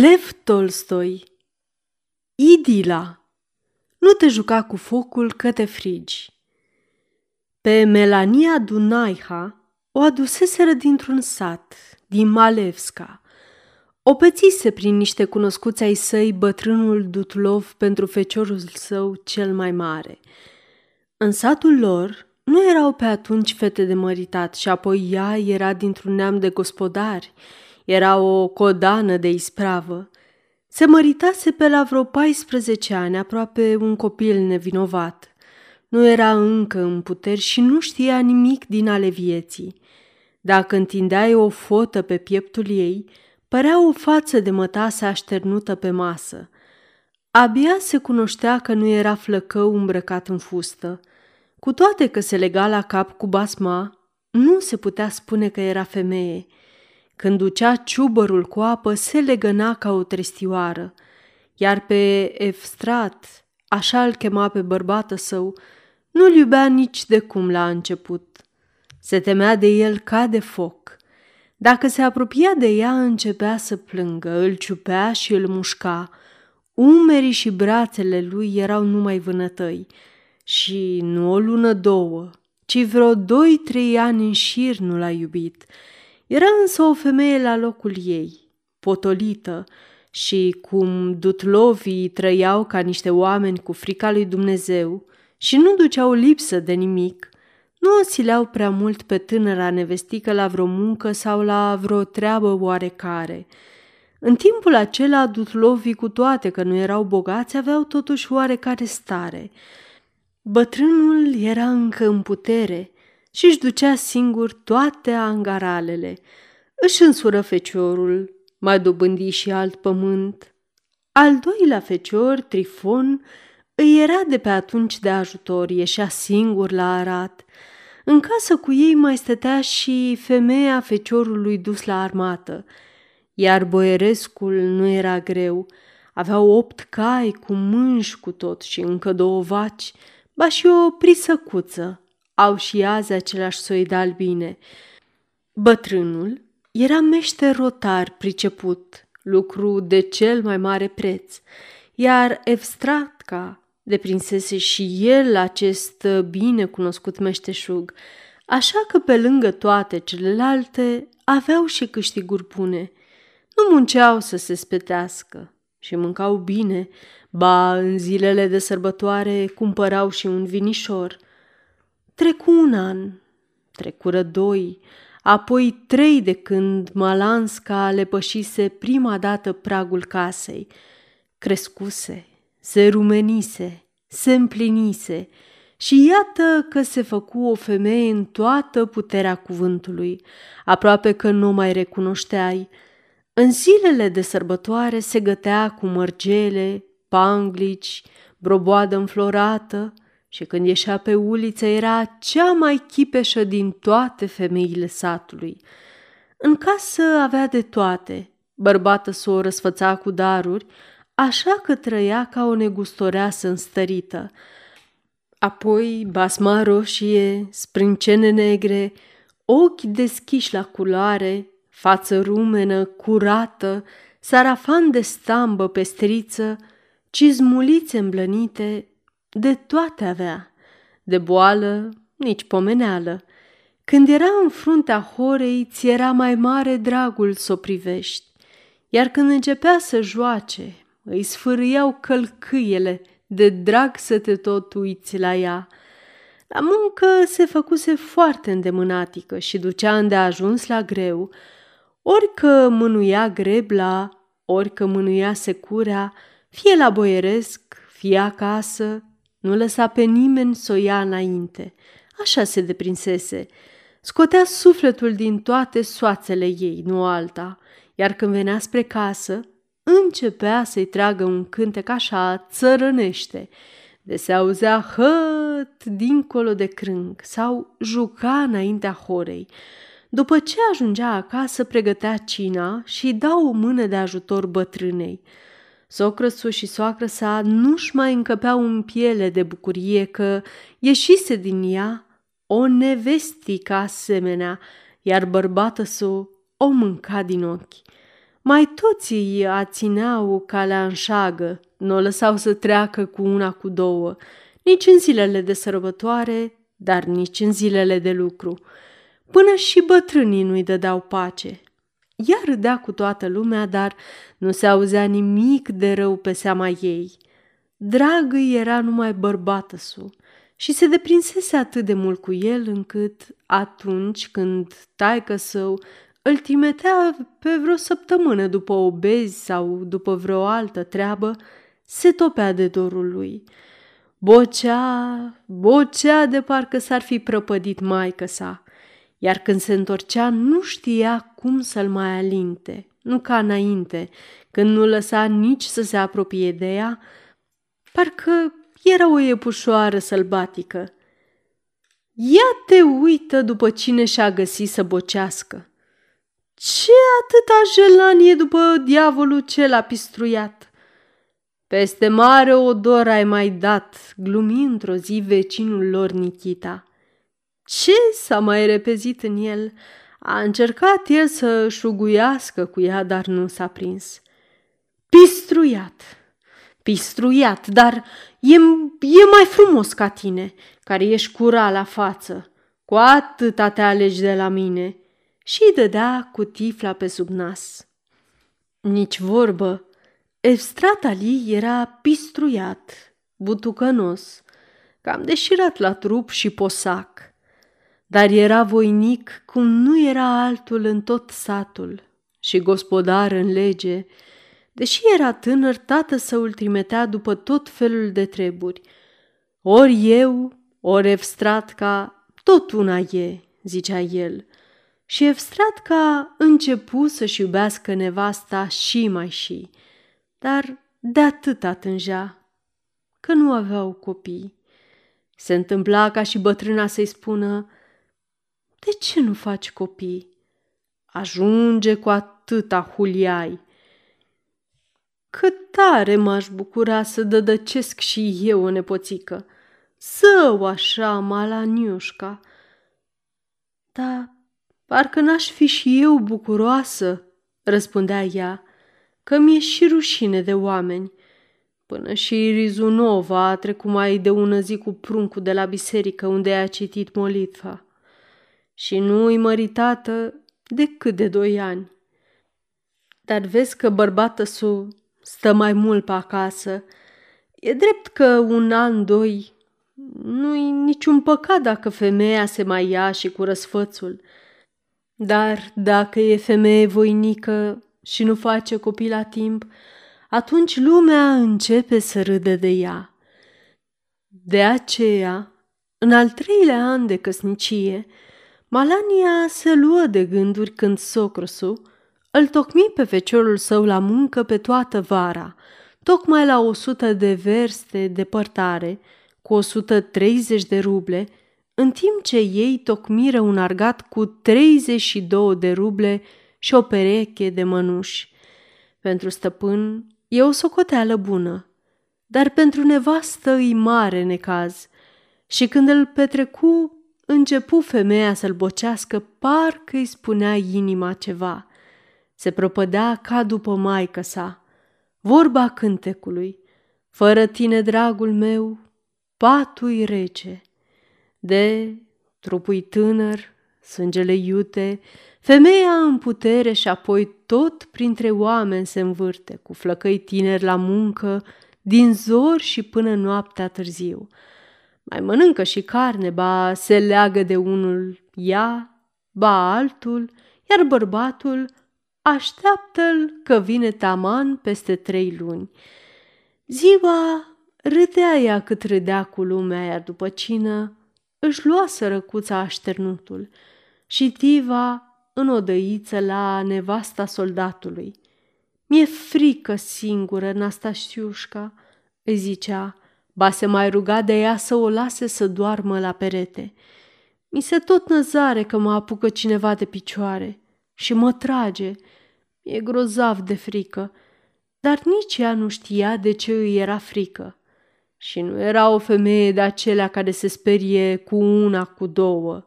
Lev Tolstoi. Idila. Nu te juca cu focul că te frigi. Pe Melania Dunaiha o aduseseră dintr-un sat, din Malevska. O pățise prin niște cunoscuți ai săi bătrânul Dutlov pentru feciorul său cel mai mare. În satul lor nu erau pe atunci fete de măritat și apoi ea era dintr-un neam de gospodari. Era o codană de ispravă. Se măritase pe la vreo 14 ani, aproape un copil nevinovat. Nu era încă în puteri și nu știa nimic din ale vieții. Dacă întindeai o fotă pe pieptul ei, părea o față de mătase așternută pe masă. Abia se cunoștea că nu era flăcău îmbrăcat în fustă. Cu toate că se lega la cap cu basma, nu se putea spune că era femeie. Când ducea ciubărul cu apă, se legăna ca o trestioară, iar pe Evstrat, așa îl chema pe bărbată său, nu-l iubea nici de cum la început. Se temea de el ca de foc. Dacă se apropia de ea, începea să plângă, îl ciupea și îl mușca. Umerii și brațele lui erau numai vânătăi și nu o lună, două, ci vreo 2-3 ani în șir nu l-a iubit. Era însă o femeie la locul ei, potolită, și cum dutlovii trăiau ca niște oameni cu frica lui Dumnezeu și nu duceau lipsă de nimic, nu osileau prea mult pe tânăra nevestică la vreo muncă sau la vreo treabă oarecare. În timpul acela, dutlovii, cu toate că nu erau bogați, aveau totuși oarecare stare. Bătrânul era încă în putere și își ducea singur toate angaralele. Își însură feciorul, mai dobândi și alt pământ. Al doilea fecior, Trifon, îi era de pe atunci de ajutor, ieșea singur la arat. În casă cu ei mai stătea și femeia feciorului dus la armată, iar boierescul nu era greu. Avea 8 cai cu mânși cu tot și încă 2 vaci, ba și o prisăcuță. Au și azi același soi de albine. Bătrânul era meșter rotar priceput, lucru de cel mai mare preț, iar Evstratca deprinsese și el acest bine cunoscut meșteșug, așa că pe lângă toate celelalte aveau și câștiguri bune. Nu munceau să se spetească și mâncau bine, ba în zilele de sărbătoare cumpărau și un vinișor. Trecu un an, trecură 2, apoi 3 de când Malanska lepășise prima dată pragul casei. Crescuse, se rumenise, se împlinise și iată că se făcu o femeie în toată puterea cuvântului, aproape că nu mai recunoșteai. În zilele de sărbătoare se gătea cu mărgele, panglici, broboadă înflorată, și când ieșea pe uliță era cea mai chipeșă din toate femeile satului. În casă avea de toate, bărbată s-o răsfăța cu daruri, așa că trăia ca o negustoreasă înstărită. Apoi basma roșie, sprâncene negre, ochi deschiși la culoare, față rumenă, curată, sarafan de stambă pestriță, cizmulițe îmblănite. De toate avea, de boală, nici pomeneală. Când era în fruntea horei, ți era mai mare dragul s-o privești, iar când începea să joace, îi sfârâiau călcâiele, de drag să te tot uiți la ea. La muncă se făcuse foarte îndemânatică și ducea îndeajuns la greu, ori că mânuia grebla, ori că mânuia securea, fie la boieresc, fie acasă. Nu lăsa pe nimeni să o ia înainte. Așa se deprinsese. Scotea sufletul din toate soațele ei, nu alta. Iar când venea spre casă, începea să-i tragă un cântec așa, țărănește. De se auzea hăt dincolo de crâng sau juca înaintea horei. După ce ajungea acasă, pregătea cina și da o mână de ajutor bătrânei. Socrăsu și soacră sa nu-și mai încăpeau în piele de bucurie că ieșise din ea o nevestică asemenea, iar bărbată-su o mânca din ochi. Mai toți îi ațineau calea în șagă, nu o lăsau să treacă cu una cu două, nici în zilele de sărbătoare, dar nici în zilele de lucru. Până și bătrânii nu-i dădeau pace. Ea râdea cu toată lumea, dar nu se auzea nimic de rău pe seama ei. Dragă era numai bărbatăsul și se deprinsese atât de mult cu el încât atunci când taică-său îl trimetea pe vreo săptămână după obezi sau după vreo altă treabă, se topea de dorul lui. Bocea de parcă s-ar fi prăpădit maică-sa, iar când se întorcea nu știa cum să-l mai alinte, nu ca înainte, când nu lăsa nici să se apropie de ea, parcă era o iepușoară sălbatică. Ea te uită după cine și-a găsit să bocească. Ce atâta jelanie după diavolul cel apistruiat! Peste mare odor ai mai dat, glumi într-o zi vecinul lor Nichita. Ce s-a mai repezit în el? A încercat el să șuguiască cu ea, dar nu s-a prins. Pistruiat, dar e mai frumos ca tine, care ești curat la față. Cu atâta te alegi de la mine. Și-i dădea cu tifla pe sub nas. Nici vorbă. Evstrat alii era pistruiat, butucănos, cam deșirat la trup și posac, dar era voinic cum nu era altul în tot satul și gospodar în lege. Deși era tânăr, tată să îl trimitea după tot felul de treburi. Ori eu, ori Evstratca, tot una e, zicea el. Și Evstratca începu să-și iubească nevasta și mai și, dar de atât atângea că nu aveau copii. Se întâmpla ca și bătrâna să-i spună: de ce nu faci copii? Ajunge cu atâta huliai. Că tare m-aș bucura să dădăcesc și eu o nepoțică, său așa, Malaniușca. Dar parcă n-aș fi și eu bucuroasă, răspundea ea, că mi-e și rușine de oameni. Până și Rizunova a trecut mai de ună zi cu pruncul de la biserică unde a citit molitva. Și nu-i măritată decât de 2 ani. Dar vezi că bărbată-su stă mai mult pe acasă. E drept că 1 an, 2, nu-i niciun păcat dacă femeia se mai ia și cu răsfățul. Dar dacă e femeie voinică și nu face copii la timp, atunci lumea începe să râdă de ea. De aceea, în al 3-lea an de căsnicie, Melania se luă de gânduri când socrosul îl tocmi pe feciorul său la muncă pe toată vara, tocmai la 100 de verste departare, cu 130 de ruble, în timp ce ei tocmiră un argat cu 32 de ruble și o pereche de mănuși. Pentru stăpân e o socoteală bună, dar pentru nevastă îi mare necaz. Și când îl petrecu, începu femeia să-l bocească, parcă îi spunea inima ceva. Se prăpădea ca după maică-sa. Vorba cântecului: fără tine, dragul meu, patul-i rece. De trupul tânăr, sângele iute, femeia în putere și apoi tot printre oameni se învârte, cu flăcăi tineri la muncă, din zor și până noaptea târziu. Mai mănâncă și carne, ba se leagă de unul ea, ba altul, iar bărbatul așteaptă-l că vine taman peste 3 luni. Ziua râdea ea cât râdea cu lumea, iar după cină își lua sărăcuța așternutul și tiva în odăiță la nevasta soldatului. Mi-e frică singură, Nastasiușca, îi zicea, ba se mai ruga de ea să o lase să doarmă la perete. Mi se tot năzare că mă apucă cineva de picioare și mă trage. E grozav de frică, dar nici ea nu știa de ce îi era frică. Și nu era o femeie de acelea care se sperie cu una, cu două.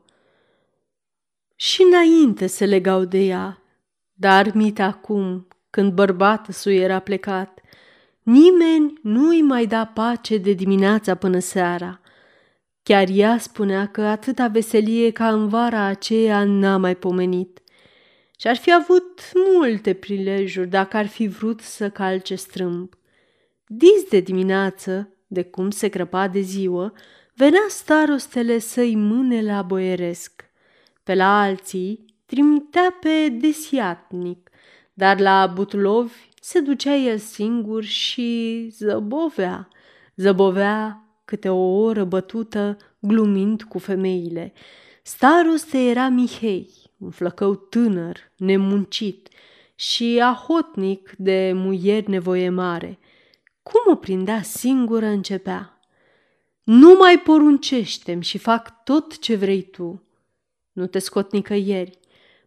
Și înainte se legau de ea, dar mite acum, când bărbată sui era plecat. Nimeni nu-i mai da pace de dimineața până seara. Chiar ea spunea că atâta veselie ca în vara aceea n-a mai pomenit. Și-ar fi avut multe prilejuri dacă ar fi vrut să calce strâmb. Dis de dimineață, de cum se crăpa de ziua, venea starostele să-i mâne la boieresc. Pe la alții trimitea pe desiatnic, dar la Butlov se ducea el singur și zăbovea. Zăbovea câte o oră bătută, glumind cu femeile. Staroste era Mihai, un flăcău tânăr, nemuncit și ahotnic de muieri nevoie mare. Cum o prindea singură începea: "Nu mai poruncește-mi și fac tot ce vrei tu. Nu te scot nicăieri.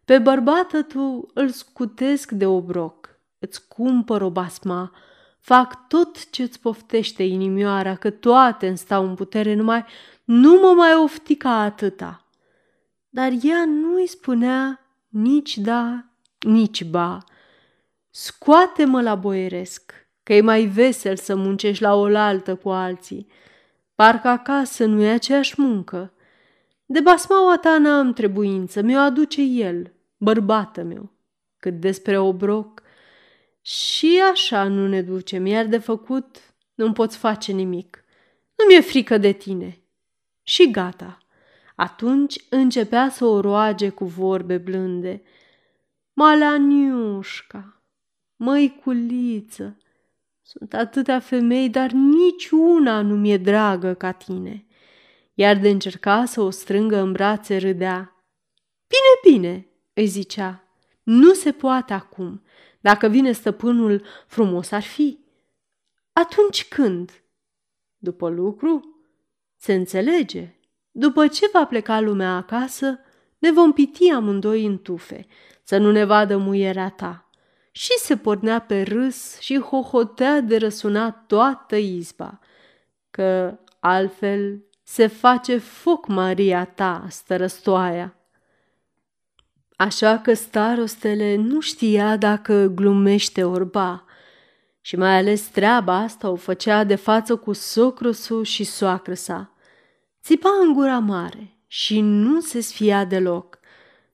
Pe bărbată tu îl scutesc de obroc. Îți cumpăr o basma. Fac tot ce-ți poftește inimioara, că toate îmi stau în putere, numai nu mă mai ofti ca atâta." Dar ea nu-i spunea nici da, nici ba. "Scoate-mă la boieresc, că e mai vesel să muncești la olaltă cu alții. Parcă acasă nu e aceeași muncă. De basmaua ta n-am trebuință, mi-o aduce el, bărbată meu. Cât despre obroc, și așa nu ne ducem, iar de făcut nu-mi poți face nimic. Nu mi-e frică de tine." Și gata. Atunci începea să o roage cu vorbe blânde: "Malaniușca, măiculiță, sunt atâtea femei, dar niciuna nu mi-e dragă ca tine." Iar de încerca să o strângă în brațe râdea. "Bine, bine," îi zicea, "nu se poate acum. Dacă vine stăpânul, frumos ar fi." "Atunci când?" "După lucru? Se înțelege. După ce va pleca lumea acasă, ne vom piti amândoi în tufe, să nu ne vadă muierea ta." Și se pornea pe râs și hohotea de răsuna toată izba, că altfel se face foc Maria ta, stărăstoaia. Așa că starostele nu știa dacă glumește orba, și mai ales treaba asta o făcea de față cu socrosul și soacră sa. Țipa în gura mare și nu se sfia deloc.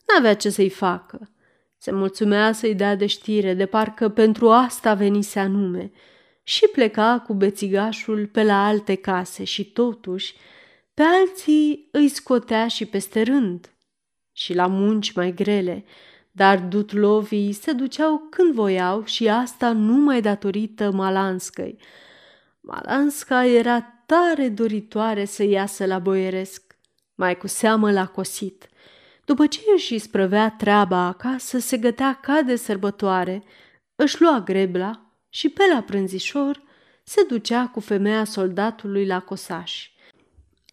N-avea ce să-i facă. Se mulțumea să-i dea de știre, de parcă pentru asta venise anume, și pleca cu bețigașul pe la alte case și totuși pe alții îi scotea și peste rând și la munci mai grele, dar dutlovii se duceau când voiau și asta numai datorită Malanscăi. Malanska era tare doritoare să iasă la boieresc, mai cu seamă la cosit. După ce își isprăvea treaba acasă, se gătea ca de sărbătoare, își lua grebla și pe la prânzișor se ducea cu femeia soldatului la cosași.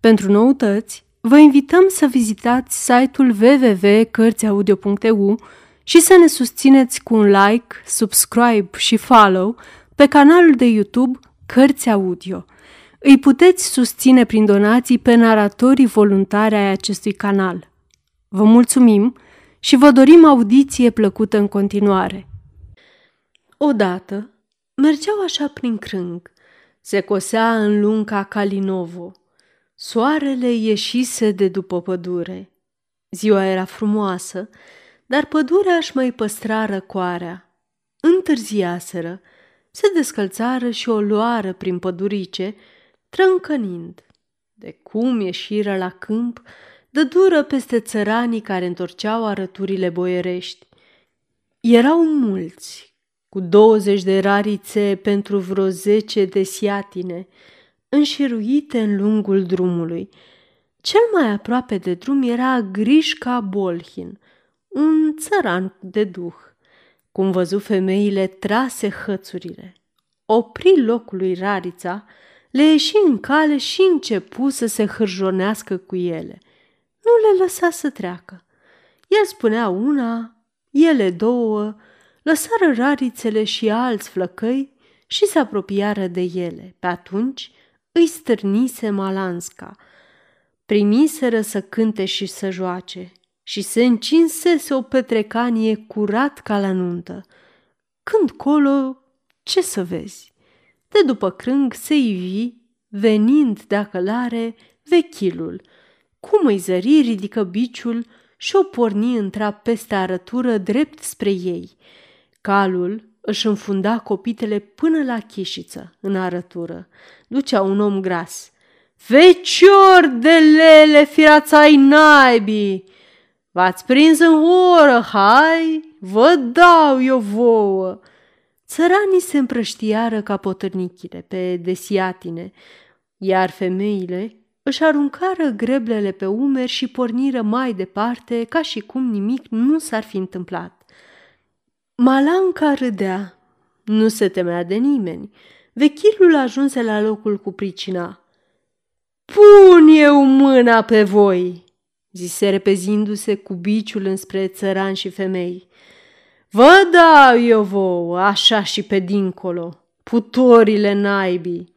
Pentru noutăți, vă invităm să vizitați site-ul www.cărțiaudio.eu și să ne susțineți cu un like, subscribe și follow pe canalul de YouTube Cărți Audio. Îi puteți susține prin donații pe naratorii voluntari ai acestui canal. Vă mulțumim și vă dorim audiție plăcută în continuare. Odată mergeau așa prin crâng, se cosea în lunca Calinovo. Soarele ieșise de după pădure. Ziua era frumoasă, dar pădurea își mai păstra răcoarea. Întârziaseră, se descălțară și o luară prin pădurice, trâncănind. De cum ieșiră la câmp, dădură peste țăranii care întorceau arăturile boierești. Erau mulți, cu 20 de rarițe pentru vreo 10 de siatine, înșiruite în lungul drumului. Cel mai aproape de drum era Grișca Bolhin, un țăran de duh, Cum văzu femeile trase hățurile, opri locul lui Rarița, le ieși în cale și începu să se hârjonească cu ele. Nu le lăsa să treacă. El spunea una, ele două, lăsară rarițele și alți flăcăi și se apropiară de ele. Pe atunci îi stârnise Malanska. Primiseră să cânte și să joace și se încinsese o petrecanie curat ca la nuntă. Când colo, ce să vezi? De după crâng se ivi, venind de acălare, vechilul. Cum îi zări, ridică biciul și o porni într-a peste arătură drept spre ei. Calul își înfunda copitele până la chișiță, în arătură. Ducea un om gras. Fecior de lele, firați ai naibii! V-ați prins în oră, hai, vă dau eu vouă! Țăranii se împrăștiară ca potârnichile pe desiatine, iar femeile își aruncară greblele pe umeri și porniră mai departe, ca și cum nimic nu s-ar fi întâmplat. Malanska râdea. Nu se temea de nimeni. Vechilul ajunse la locul cu pricina. Pun eu mâna pe voi, zise repezindu-se cu biciul înspre țărani și femei. Vă dau eu vouă, așa și pe dincolo, putorile naibii.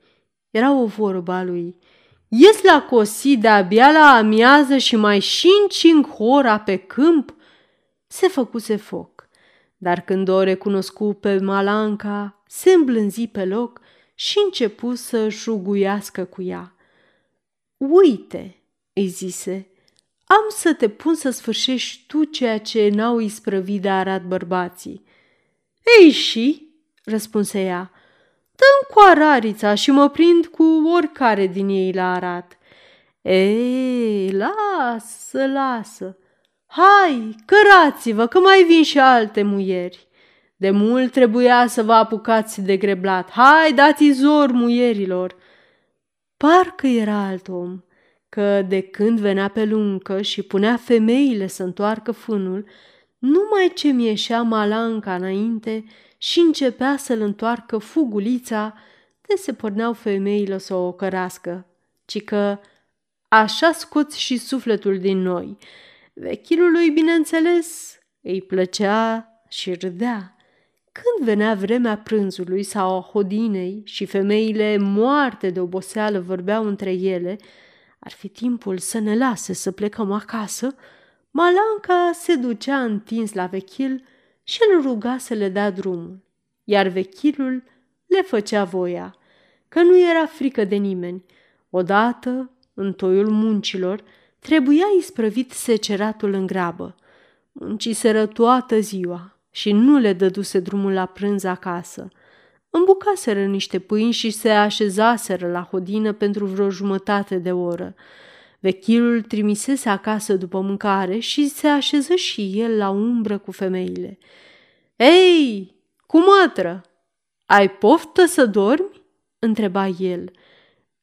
Era o vorbă a lui. Ies la cosi de-abia la amiază și mai șinci hora pe câmp? Se făcuse foc, dar când o recunoscu pe Malanska, se îmblânzi pe loc și începu să șuguiască cu ea. Uite, îi zise, am să te pun să sfârșești tu ceea ce n-au isprăvit de arat bărbații. Ei și, răspunse ea, dă-mi cu ararița și mă prind cu oricare din ei la arat. Ei, lasă, hai, cărați-vă că mai vin și alte muieri. De mult trebuia să vă apucați de greblat, hai, dați zor muierilor. Parcă era alt om, că de când venea pe luncă și punea femeile să întoarcă fânul, numai ce-mi ieșea Malanska înainte și începea să-l întoarcă fugulița, de se porneau femeile să o ocărască, ci că așa scoți și sufletul din noi. Vechilului, bineînțeles, îi plăcea și râdea. Când venea vremea prânzului sau a hodinei și femeile moarte de oboseală vorbeau între ele, ar fi timpul să ne lase să plecăm acasă, Malanska se ducea întins la vechil și îl ruga să le dea drumul, iar vechilul le făcea voia, că nu era frică de nimeni. Odată, în toiul muncilor, trebuia isprăvit seceratul în grabă. Munciseră toată ziua și nu le dăduse drumul la prânz acasă. Îmbucaseră niște pâini și se așezaseră la hodină pentru vreo jumătate de oră. Vechilul trimisese acasă după mâncare și se așeză și el la umbră cu femeile. Ei, cu mătră, ai poftă să dormi?" întreba el.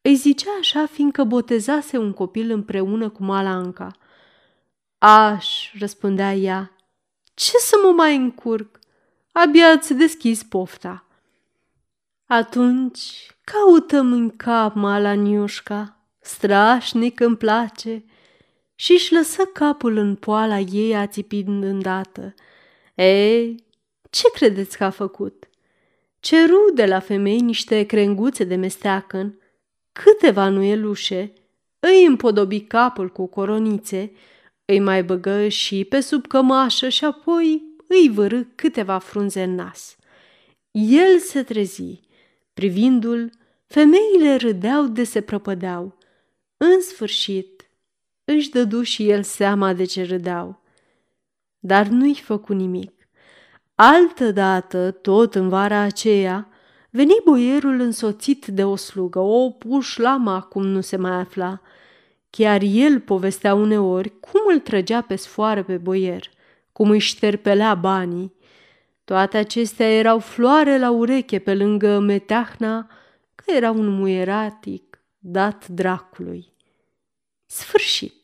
Îi zicea așa fiindcă botezase un copil împreună cu Malanska. Aș, răspundea ea, ce să mă mai încurc? Abia ți deschis pofta." Atunci caută-mi în cap, Malaniușca, strașnic îmi place, și-și lăsă capul în poala ei ațipind îndată. Ei, ce credeți că a făcut? Ceru de la femei niște crenguțe de mesteacăn, câteva nuielușe, îi împodobi capul cu coronițe, îi mai băgă și pe sub cămașă și apoi îi vârâ câteva frunze în nas. El se trezi. Privindu-l, femeile râdeau de se prăpădeau. În sfârșit, își dădu și el seama de ce râdeau. Dar nu-i făcu nimic. Altădată, tot în vara aceea, veni boierul însoțit de o slugă, o pușlamă cum nu se mai afla. Chiar el povestea uneori cum îl trăgea pe sfoară pe boier, cum îi șterpelea banii. Toate acestea erau floare la ureche pe lângă meteahna, că era un muieratic dat dracului. Sfârșit!